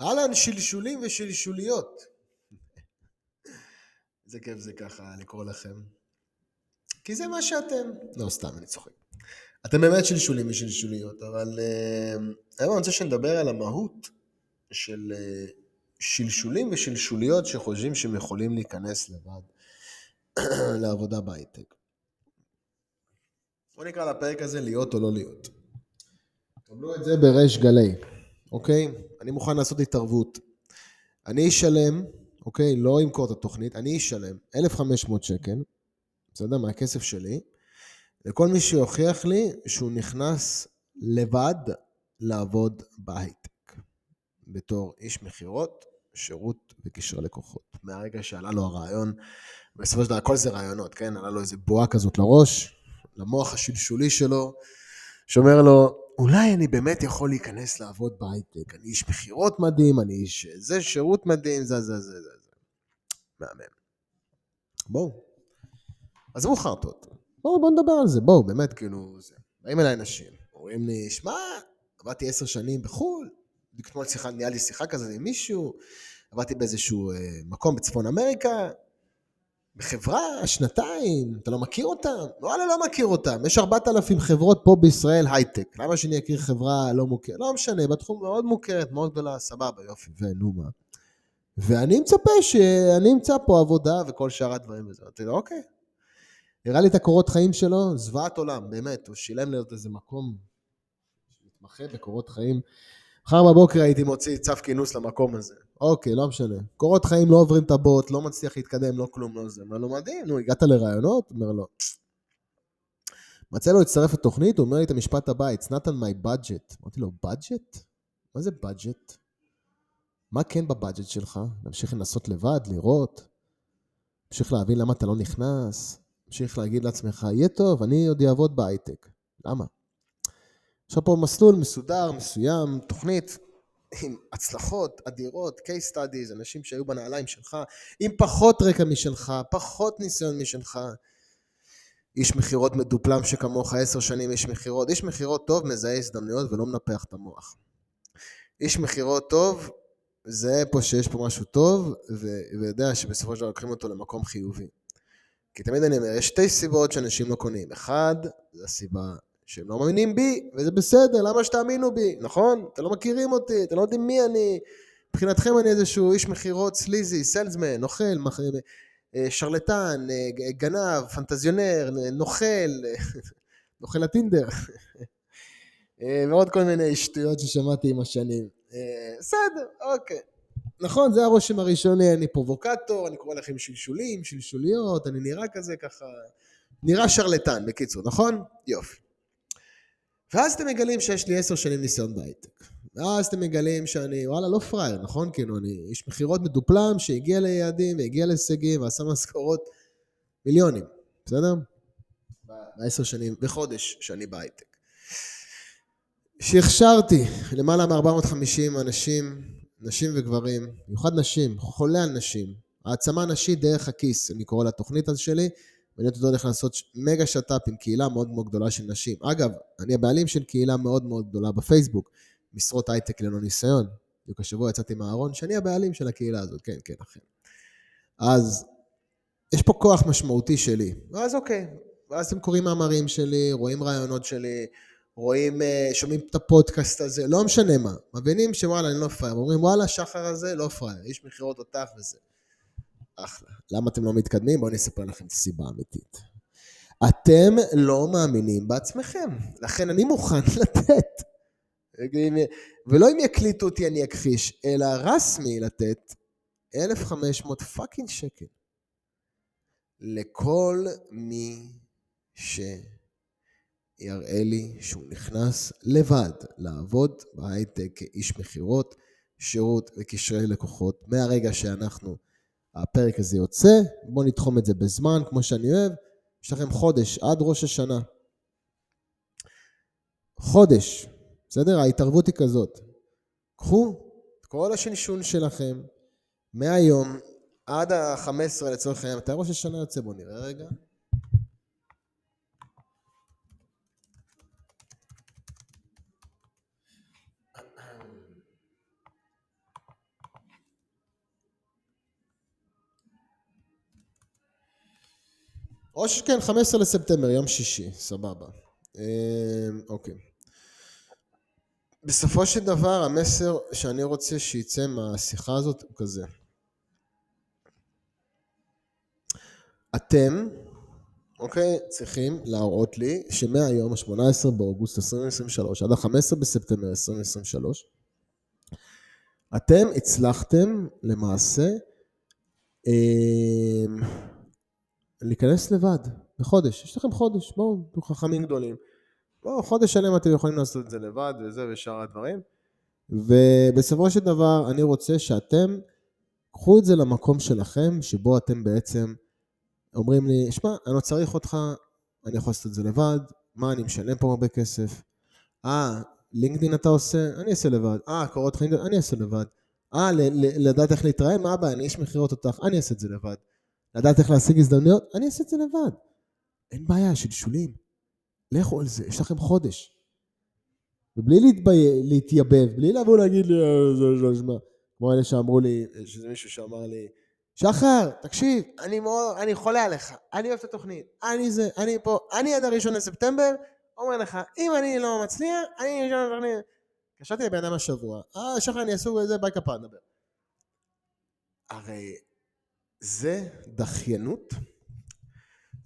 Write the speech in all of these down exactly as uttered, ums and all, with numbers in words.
אהלן שלשולים ושלשוליות. זה כיף זה ככה לקרוא לכם. כי זה מה שאתם. לא, סתם, אני צוחק. אתם באמת שלשולים ושלשוליות, אבל היום אני רוצה שנדבר על המהות של שלשולים ושלשוליות שחושבים שהם יכולים להיכנס לבד לעבודה בהייטק. בוא נקרא לפרק הזה להיות או לא להיות. קבלו את זה ברש גלי, אוקיי? אני מוכן לעשות התערבות. אני אשלם, אוקיי? לא אמכור את התוכנית, אני אשלם אלף וחמש מאות שקל, בסדר? מהכסף שלי, לכל מי שיוכיח לי שהוא נכנס לבד לעבוד בהייטק. בתור איש מחירות, שירות וקשר לקוחות. מהרגע שעלה לו הרעיון, בסופו של דבר, כל זה רעיונות, כן? עלה לו איזה בועה כזאת לראש, למוח השלשולי שלו, שאומר לו, אולי אני באמת יכול להיכנס לעבוד בהייטק, אני איש בחירות מדהים, אני איש זה שירות מדהים, זה זה זה זה זה. מהמם. בואו. אז זה מאוחר טוב. בואו, בואו נדבר על זה, בואו, באמת כאילו זה. באים אליי אנשים, אומרים לי, שמע, עבדתי עשר שנים בחול, בקטמול שיחה, נהיה לי שיחה כזה עם מישהו, עבדתי באיזשהו מקום בצפון אמריקה, בחברה, שנתיים, אתה לא מכיר אותם? לא, אני לא מכיר אותם. יש ארבעת אלפים חברות פה בישראל, הייטק. למה שאני אכיר חברה לא מוכרת? לא משנה, בתחום מאוד מוכרת, מאוד גדולה, סבבה, יופי, ונומה. ואני מצפה שאני אמצא פה עבודה וכל שאר הדברים וזה. אתה יודע, אוקיי. הראה לי את הקורות חיים שלו, זוועת עולם, באמת. הוא שילם להיות איזה מקום שמתמחה בקורות חיים. אחר בבוקר הייתי מוציא צף כינוס למקום הזה. אוקיי, לא משנה. קורות חיים לא עוברים את הבוט, לא מצליח להתקדם, לא כלום, לא זה. אומר לו, מדהים, נו, הגעת לרעיונות? אומר לו. מצא לו להצטרף לתוכנית, הוא אומר לי את המשפט הבא, it's not on my budget. אמרתי לו, budget? מה זה budget? מה כן בבאג'ט שלך? להמשיך לנסות לבד, לראות? להמשיך להבין למה אתה לא נכנס? להמשיך להגיד לעצמך, יהיה טוב, אני עוד אעבוד בהייטק. למה? עכשיו פה מסלול מסודר, מסוים, תוכנית, עם הצלחות אדירות, case studies, אנשים שהיו בנעליים שלך, עם פחות רקע משלך, פחות ניסיון משלך, איש מחירות מדופלם שכמוך, עשר שנים איש מחירות, איש מחירות טוב מזהה הזדמנויות ולא מנפח את המוח. איש מחירות טוב, זה פה שיש פה משהו טוב, ויודע שבסופו של דבר לוקחים אותו למקום חיובי. כי תמיד אני אומר, יש שתי סיבות שאנשים לא קונים, אחד, זה הסיבה, שהם לא מאמינים בי, וזה בסדר, למה שתאמינו בי, נכון? אתם לא מכירים אותי, אתם לא יודעים מי אני, מבחינתכם אני איזשהו איש מחירות, סליזי, סלזמן, נוכל, שרלטן, גנב, פנטזיונר, נוכל, נוכל הטינדר, ועוד כל מיני שטויות ששמעתי עם השנים, בסדר, אוקיי, נכון, זה הרושם הראשוני, אני פרובוקטור, אני קורא לכם שלשולים, שלשוליות, אני נראה כזה ככה, נראה שרלטן, בקיצור, נכון? יופי. ואז אתם מגלים שיש לי עשר שנים ניסיון בהייטק. ואז אתם מגלים שאני, וואלה, לא פרייר, נכון? כאילו, אני איש מחירות מדופלם שהגיע ליעדים, הגיע להישגים, ועשה משכורות מיליונים, בסדר? ב-עשר שנים, בחודש שאני בהייטק. שהכשרתי למעלה מ-ארבע מאות וחמישים אנשים, נשים וגברים, במיוחד נשים, חולה על נשים, העצמה נשית דרך הכיס, אני קורא לתוכנית הזו שלי, ואני עוד הולך לעשות מגה שטאפ עם קהילה מאוד מאוד גדולה של נשים. אגב, אני הבעלים של קהילה מאוד מאוד גדולה בפייסבוק, משרות הייטק ללא ניסיון. בדיוק השבוע יצאתי מהארון, שאני הבעלים של הקהילה הזאת, כן, כן, אחי. אז יש פה כוח משמעותי שלי. ואז אוקיי, ואז אתם קוראים מאמרים שלי, רואים רעיונות שלי, רואים, שומעים את הפודקאסט הזה, לא משנה מה. מבינים שוואלה, אני לא פרייר. אומרים, וואלה, שחר הזה, לא פרייר. איש מחירות אותך וזה. אחלה. למה אתם לא מתקדמים? בואו נספר לכם את הסיבה האמיתית. אתם לא מאמינים בעצמכם, לכן אני מוכן לתת. ולא אם יקליטו אותי אני אכחיש, אלא רסמי לתת אלף וחמש מאות פאקינג שקל. לכל מי שיראה לי שהוא נכנס לבד לעבוד בהייטק כאיש מחירות, שירות וקשרי לקוחות. מהרגע שאנחנו הפרק הזה יוצא, בואו נתחום את זה בזמן, כמו שאני אוהב, יש לכם חודש, עד ראש השנה. חודש, בסדר? ההתערבות היא כזאת. קחו את כל השנשון שלכם, מהיום עד ה-חמישה עשר לצורך הים, את הראש השנה יוצא, בואו נראה רגע. או שכן, חמישה עשר לספטמבר, יום שישי, סבבה. אוקיי. בסופו של דבר, המסר שאני רוצה שייצא מהשיחה הזאת הוא כזה. אתם, אוקיי, צריכים להראות לי שמהיום ה-שמונה עשר באוגוסט עשרים עשרים ושלוש עד ה-חמישה עשר בספטמבר עשרים עשרים ושלוש, אתם הצלחתם למעשה אה, להיכנס לבד בחודש. יש לכם חודש, בואו, חכמים גדולים. בואו, חודש שלם אתם יכולים לעשות את זה לבד וזה ושאר הדברים. ובסופו של דבר אני רוצה שאתם קחו את זה למקום שלכם שבו אתם בעצם אומרים לי, שמע, אני לא צריך אותך, אני יכול לעשות את זה לבד, מה, אני משלם פה הרבה כסף, אה, לינקדין אתה עושה, אני אעשה לבד, אה, קורות חיים, אני אעשה לבד, אה, לדעת איך להתראיין, מה הבא, אני איש מחירות אותך, אני אעשה את זה לבד, לדעת איך להשיג הזדמנויות, אני אעשה את זה לבד, אין בעיה, שלשולים, לכו על זה, יש לכם חודש, ובלי להתייבב, בלי לבוא להגיד לי, כמו אלה שאמרו לי, שזה מישהו שאמר לי, שחר, תקשיב, אני, מאוד, אני חולה עליך, אני אוהב את התוכנית, אני זה, אני פה, אני עד הראשון לספטמבר, אומר לך, אם אני לא מצליח, אני ראשון לתוכנית. קשבתי לבן אדם השבוע, אה, שחר, אני אעשו את זה, ביי כפה, נדבר. הרי זה דחיינות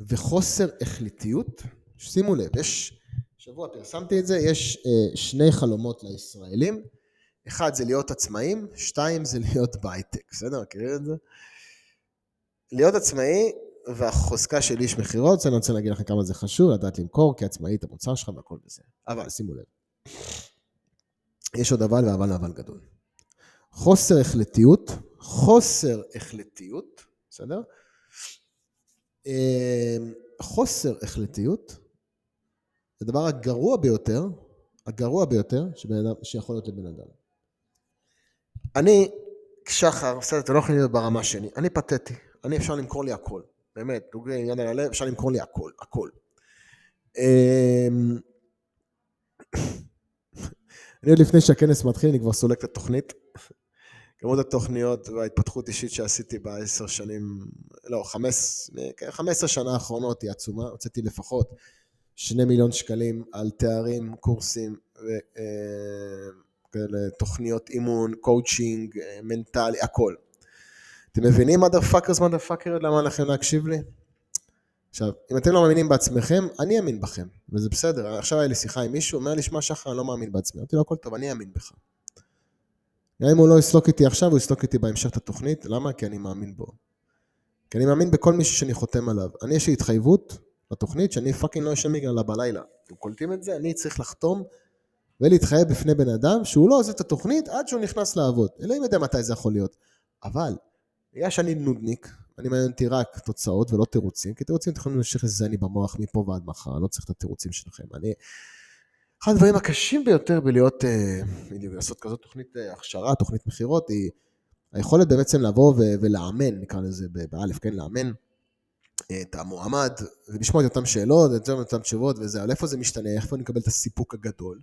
וחוסר החליטיות, שימו לב, יש, שבוע פרסמתי את זה, יש אה, שני חלומות לישראלים, אחד זה להיות עצמאים, שתיים זה להיות בייטק, בסדר? מכירים את זה? להיות עצמאי והחוזקה של איש מחירות, אני רוצה להגיד לכם כמה זה חשוב, לדעת למכור, כי עצמאי את המוצר שלך והכל בזה. אבל, שימו לב. יש עוד אבל ואבל ואבל גדול. חוסר החלטיות, חוסר החלטיות, בסדר? חוסר החלטיות, הדבר הגרוע ביותר, הגרוע ביותר שיכול להיות לבן אדם. אני, כשחר, בסדר, אתם לא יכולים להיות ברמה שני, אני פתטי. אני אפשר למכור לי הכל, באמת, דוגעים יד על הלב, אפשר למכור לי הכל, הכל. אני עוד לפני שהכנס מתחיל, אני כבר סולק את התוכנית, כמות התוכניות וההתפתחות אישית שעשיתי בעשר שנים, לא, חמש עשר שנה האחרונות היא עצומה, הוצאתי לפחות שני מיליון שקלים על תארים, קורסים, תוכניות אימון, קואוצ'ינג, מנטלי, הכל. אתם מבינים motherfuckers, motherfuckers, למה לכם להקשיב לי? עכשיו, אם אתם לא מאמינים בעצמכם, אני אאמין בכם, וזה בסדר. עכשיו היה לי שיחה עם מישהו, אומר לי, שמע שחר, אני לא מאמין בעצמי. אמרתי לו, הכל טוב, אני אאמין בך. אם הוא לא יסלוק איתי עכשיו, הוא יסלוק איתי בהמשך את התוכנית. למה? כי אני מאמין בו. כי אני מאמין בכל מישהו שאני חותם עליו. אני, יש לי התחייבות לתוכנית שאני פאקינג לא ישן עליו בלילה. אתם קולטים את זה? אני צריך לחתום ולהתחייב בפני בן אדם שהוא לא עוזב את התוכנית עד שהוא נכנס לעבוד. אלוהים יודע מתי זה יכול להיות. אבל היה שאני נודניק, אני מעניינתי רק תוצאות ולא תירוצים, כי תירוצים אתם יכולים להמשיך לזייני במוח מפה ועד מחר, אני לא צריך את התירוצים שלכם. אני, אחד הדברים הקשים ביותר בלהיות, לעשות כזאת תוכנית הכשרה, תוכנית מחירות, היא היכולת בעצם לבוא ולאמן, נקרא לזה באלף, כן, לאמן את המועמד, ולשמוע את אותם שאלות, את אותם תשובות, וזה, על איפה זה משתנה, איפה אני מקבל את הסיפוק הגדול,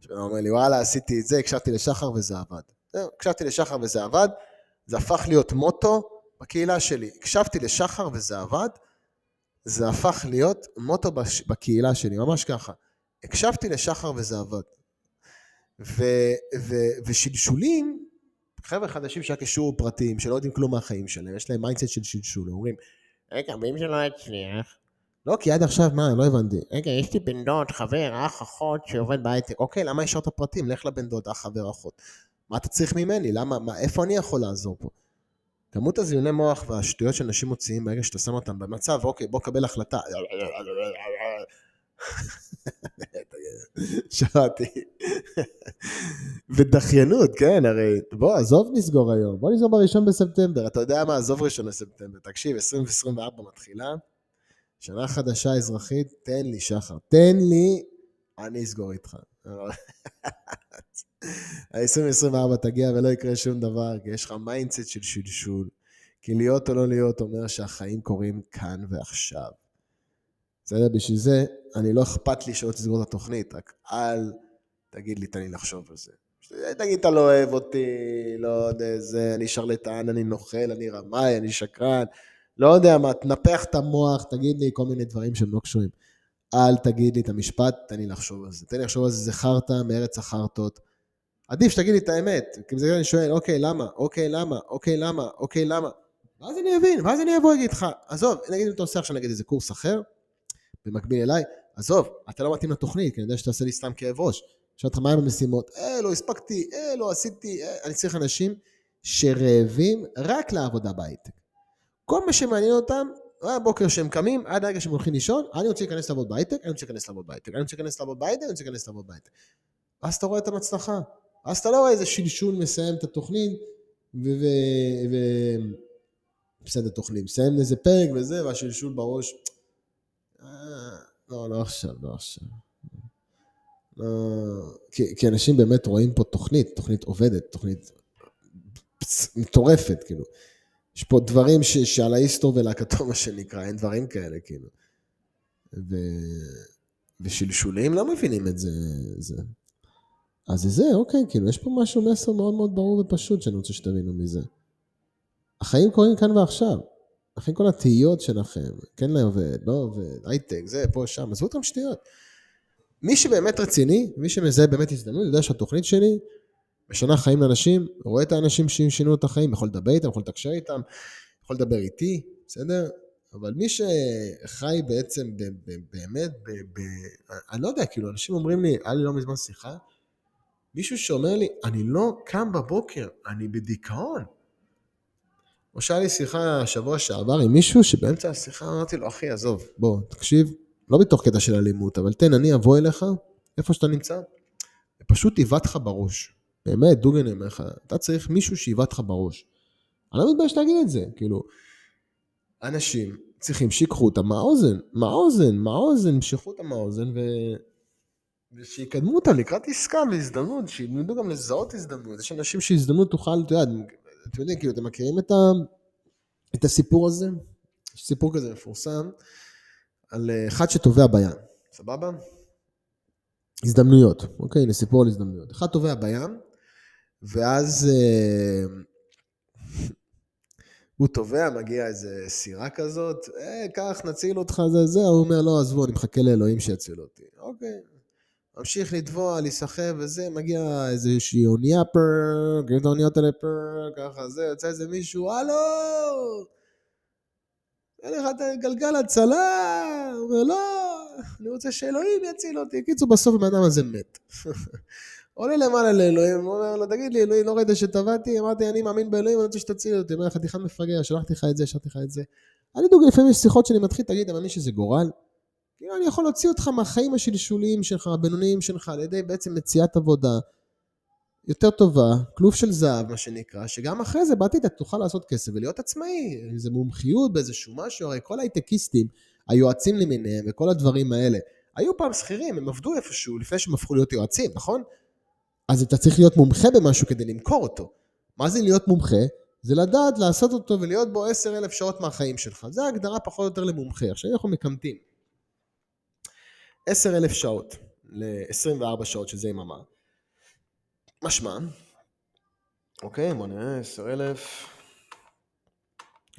שאני אומר לי, וואלה, עשיתי את זה, הקשבתי לשחר וזה עבד. הקשבתי לשחר וזה עבד, זה הפך להיות מוטו בקהילה שלי. הקשבתי לשחר וזה עבד, זה הפך להיות מוטו בקהילה שלי, ממש ככה. הקשבתי לשחר וזה עבד. ו- ו- ושלשולים, חבר'ה חדשים שהקשור פרטיים, שלא יודעים כלום מהחיים שלהם, יש להם מיינדסט של שלשול, אומרים, רגע, ואם זה לא יצליח? לא, כי עד עכשיו, מה, לא הבנתי. רגע, יש לי בן דוד, חבר, אח, אחות, שעובד בהייטק. אוקיי, למה יש עוד הפרטים? לך לבן דוד, אח, חבר, אחות. מה אתה צריך ממני? למה, מה, איפה אני יכול לעזור פה? כמות הזיוני מוח והשטויות של אנשים מוציאים ברגע שאתה שם אותם במצב, אוקיי, בוא קבל החלטה. שמעתי. ודחיינות, כן, הרי, בוא, עזוב נסגור היום, בוא נסגור בראשון בספטמבר, אתה יודע מה, עזוב ראשון בספטמבר, תקשיב, עשרים עשרים וארבע מתחילה, שנה חדשה אזרחית, תן לי שחר, תן לי, אני אסגור איתך. ה-עשרים עשרים וארבע תגיע ולא יקרה שום דבר, כי יש לך מיינדסט של שלשול, כי להיות או לא להיות אומר שהחיים קורים כאן ועכשיו. בסדר, בשביל זה, אני לא אכפת לי שלא תסגור את התוכנית, רק אל תגיד לי, תן לי לחשוב על זה. תגיד, אתה לא אוהב אותי, לא יודע, זה, אני שרלטן, אני נוכל, אני רמאי, אני שקרן, לא יודע מה, תנפח את המוח, תגיד לי כל מיני דברים שהם לא קשורים. אל תגיד לי את המשפט, תן לי לחשוב על זה. תן לי לחשוב על זה, זכרת מארץ החרטות. עדיף שתגיד לי את האמת, כי בזה אני שואל, אוקיי, למה? אוקיי, למה? אוקיי, למה? אוקיי, למה? ואז אני אבין, ואז אני אבוא, אגיד לך, עזוב, נגיד אם אתה עושה עכשיו, נגיד איזה קורס אחר, במקביל אליי, עזוב, אתה לא מתאים לתוכנית, כי אני יודע שאתה עושה לי סתם כאב ראש. שאלת לך, מה עם המשימות? אה, לא הספקתי, אה, לא עשיתי, אה. אני צריך אנשים שרעבים רק לעבודה בית. כל מה שמעניין אותם, הבוקר שהם קמים, עד הרגע שהם הולכים לישון, אני רוצה להיכנס לעבוד בהייטק, אני רוצה להיכנס לעבוד בהייטק, אני רוצה להיכנס לעבוד בהייטק, אני רוצה להיכנס לעבוד בהייטק. אז אתה רואה את המצלחה. אז אתה לא רואה איזה שילשול מסיים את התוכנית, ו... ו... בסדר תוכנית, מסיים איזה פרק וזה, והשילשול בראש. לא, לא עכשיו, לא עכשיו. לא... כי, כי אנשים באמת רואים פה תוכנית, תוכנית עובדת, תוכנית מטורפת, כאילו. יש פה דברים ש, שעל ההיסטור ולהקתום, מה שנקרא, אין דברים כאלה, כאילו. ו... ושלשולים לא מבינים את זה, זה. אז זה, אוקיי, כאילו, יש פה משהו מסר מאוד מאוד ברור ופשוט, שאני רוצה שתבינו מזה. החיים קורים כאן ועכשיו. אחרי כל התהיות שלכם, כן לעובד, לא עובד, הייטק, זה, פה, שם, עזבו אותם שתהיות. מי שבאמת רציני, מי שמזהה באמת הזדמנות, יודע שהתוכנית שלי, משנה חיים לאנשים, רואה את האנשים ששינו את החיים, יכול לדבר איתם, יכול לתקשר איתם, יכול לדבר איתי, בסדר? אבל מי שחי בעצם באמת, אני לא יודע, כאילו, אנשים אומרים לי, היה לי לא מזמן שיחה, מישהו שאומר לי, אני לא קם בבוקר, אני בדיכאון. או שהיה לי שיחה שבוע שעבר עם מישהו, שבאמצע השיחה אמרתי לו, אחי, עזוב, בוא, תקשיב, לא בתוך קטע של אלימות, אבל תן, אני אבוא אליך, איפה שאתה נמצא, ופשוט תיבט לך בראש. באמת, דוגן אומר לך, אתה צריך מישהו שיבט לך בראש. אני לא מתבייש להגיד את זה, כאילו, אנשים צריכים שיקחו אותם מהאוזן, מהאוזן, מהאוזן, שיקחו אותם מהאוזן, ו... ושיקדמו אותם לקראת עסקה להזדמנות, שילמדו גם לזהות הזדמנות, יש אנשים שהזדמנות תוכל, אתה יודע, אתם יודעים, כאילו, אתם מכירים את, ה... את הסיפור הזה? יש סיפור כזה מפורסם, על אחד שטובע בים, סבבה? הזדמנויות, אוקיי, לסיפור על הזדמנויות, אחד טובע בים, ואז אה, הוא תובע, מגיע איזה סירה כזאת, אה, כך נציל אותך זה זה, הוא אומר לא עזבו, אני מחכה לאלוהים שיציל אותי, אוקיי, ממשיך לדבוע, להיסחב וזה, מגיע איזושהי אונייה פרק, גרים את האוניות האלה פרק, ככה זה, יוצא איזה מישהו, הלו, אין לך את הגלגל הצלה, הוא אומר לא, אני רוצה שאלוהים יציל אותי, קיצור בסוף מהאדם הזה מת. עולה למעלה לאלוהים, הוא אומר לו, תגיד לי, אלוהים, לא ראית שטבעתי, אמרתי, אני מאמין באלוהים, אני רוצה שתציל אותי, אומר, חתיכה מפגע, שלחתי לך את זה, שלחתי לך את זה. אני דוגע, לפעמים יש שיחות שאני מתחיל, תגיד, אני מאמין שזה גורל. כאילו, אני יכול להוציא אותך מהחיים השלשוליים שלך, הבינוניים שלך, על ידי בעצם מציאת עבודה יותר טובה, כלוף של זהב, מה שנקרא, שגם אחרי זה בעתיד אתה תוכל לעשות כסף ולהיות עצמאי, איזו מומחיות באיזשהו משהו, הרי כל ההייטקיסטים, היועצים למיניהם וכל הדברים האלה, היו פעם שכירים, הם עבדו איפשהו לפני שהם הפכו להיות יועצים, נכון? אז אתה צריך להיות מומחה במשהו כדי למכור אותו. מה זה להיות מומחה? זה לדעת לעשות אותו ולהיות בו עשר אלף שעות מהחיים שלך. זה ההגדרה פחות או יותר למומחה. עכשיו אנחנו מקמטים. עשר אלף שעות ל-עשרים וארבע שעות שזה יממה. משמע. אוקיי, מונה עשר אלף.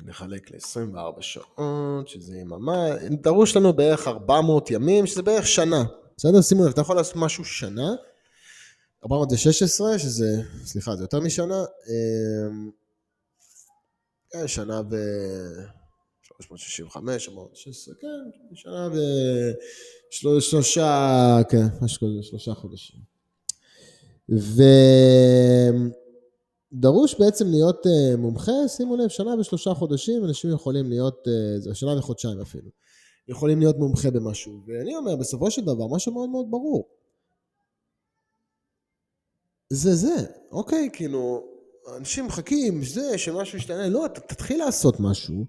נחלק ל-עשרים וארבע שעות, שזה יממה, דרוש לנו בערך ארבע מאות ימים, שזה בערך שנה. בסדר, שימו לב, אתה יכול לעשות משהו שנה, ארבע מאות ושש עשרה, שזה, סליחה, זה יותר משנה, כן, שנה ב... שלוש מאות שישים וחמש, ארבע מאות ושש עשרה, כן, שנה ב... שלושה, כן, משהו כזה, שלושה חודשים. ו... דרוש בעצם להיות מומחה, שימו לב, שנה ושלושה חודשים, אנשים יכולים להיות, שנה וחודשיים אפילו, יכולים להיות מומחה במשהו. ואני אומר, בסופו של דבר, משהו מאוד מאוד ברור. זה זה, אוקיי, כאילו, אנשים מחכים, זה שמשהו ישתנה, לא, אתה תתחיל לעשות משהו,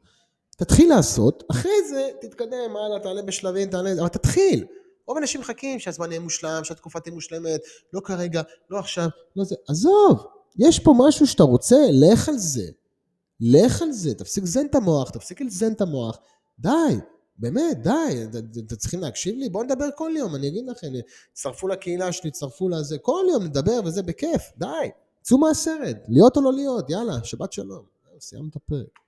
תתחיל לעשות, אחרי זה תתקדם, הלאה, תעלה בשלבים, תעלה, אבל תתחיל. רוב אנשים מחכים שהזמן יהיה מושלם, שהתקופה תהיה מושלמת, לא כרגע, לא עכשיו, לא זה, עזוב. יש פה משהו שאתה רוצה, לך על זה, לך על זה, תפסיק זן את המוח, תפסיק לזן את המוח, די, באמת, די, אתם צריכים להקשיב לי, בואו נדבר כל יום, אני אגיד לכם, תצטרפו לקהילה שלי, תצטרפו לזה, כל יום נדבר וזה בכיף, די, צאו מהסרט, להיות או לא להיות, יאללה, שבת שלום, סיימת את הפרק.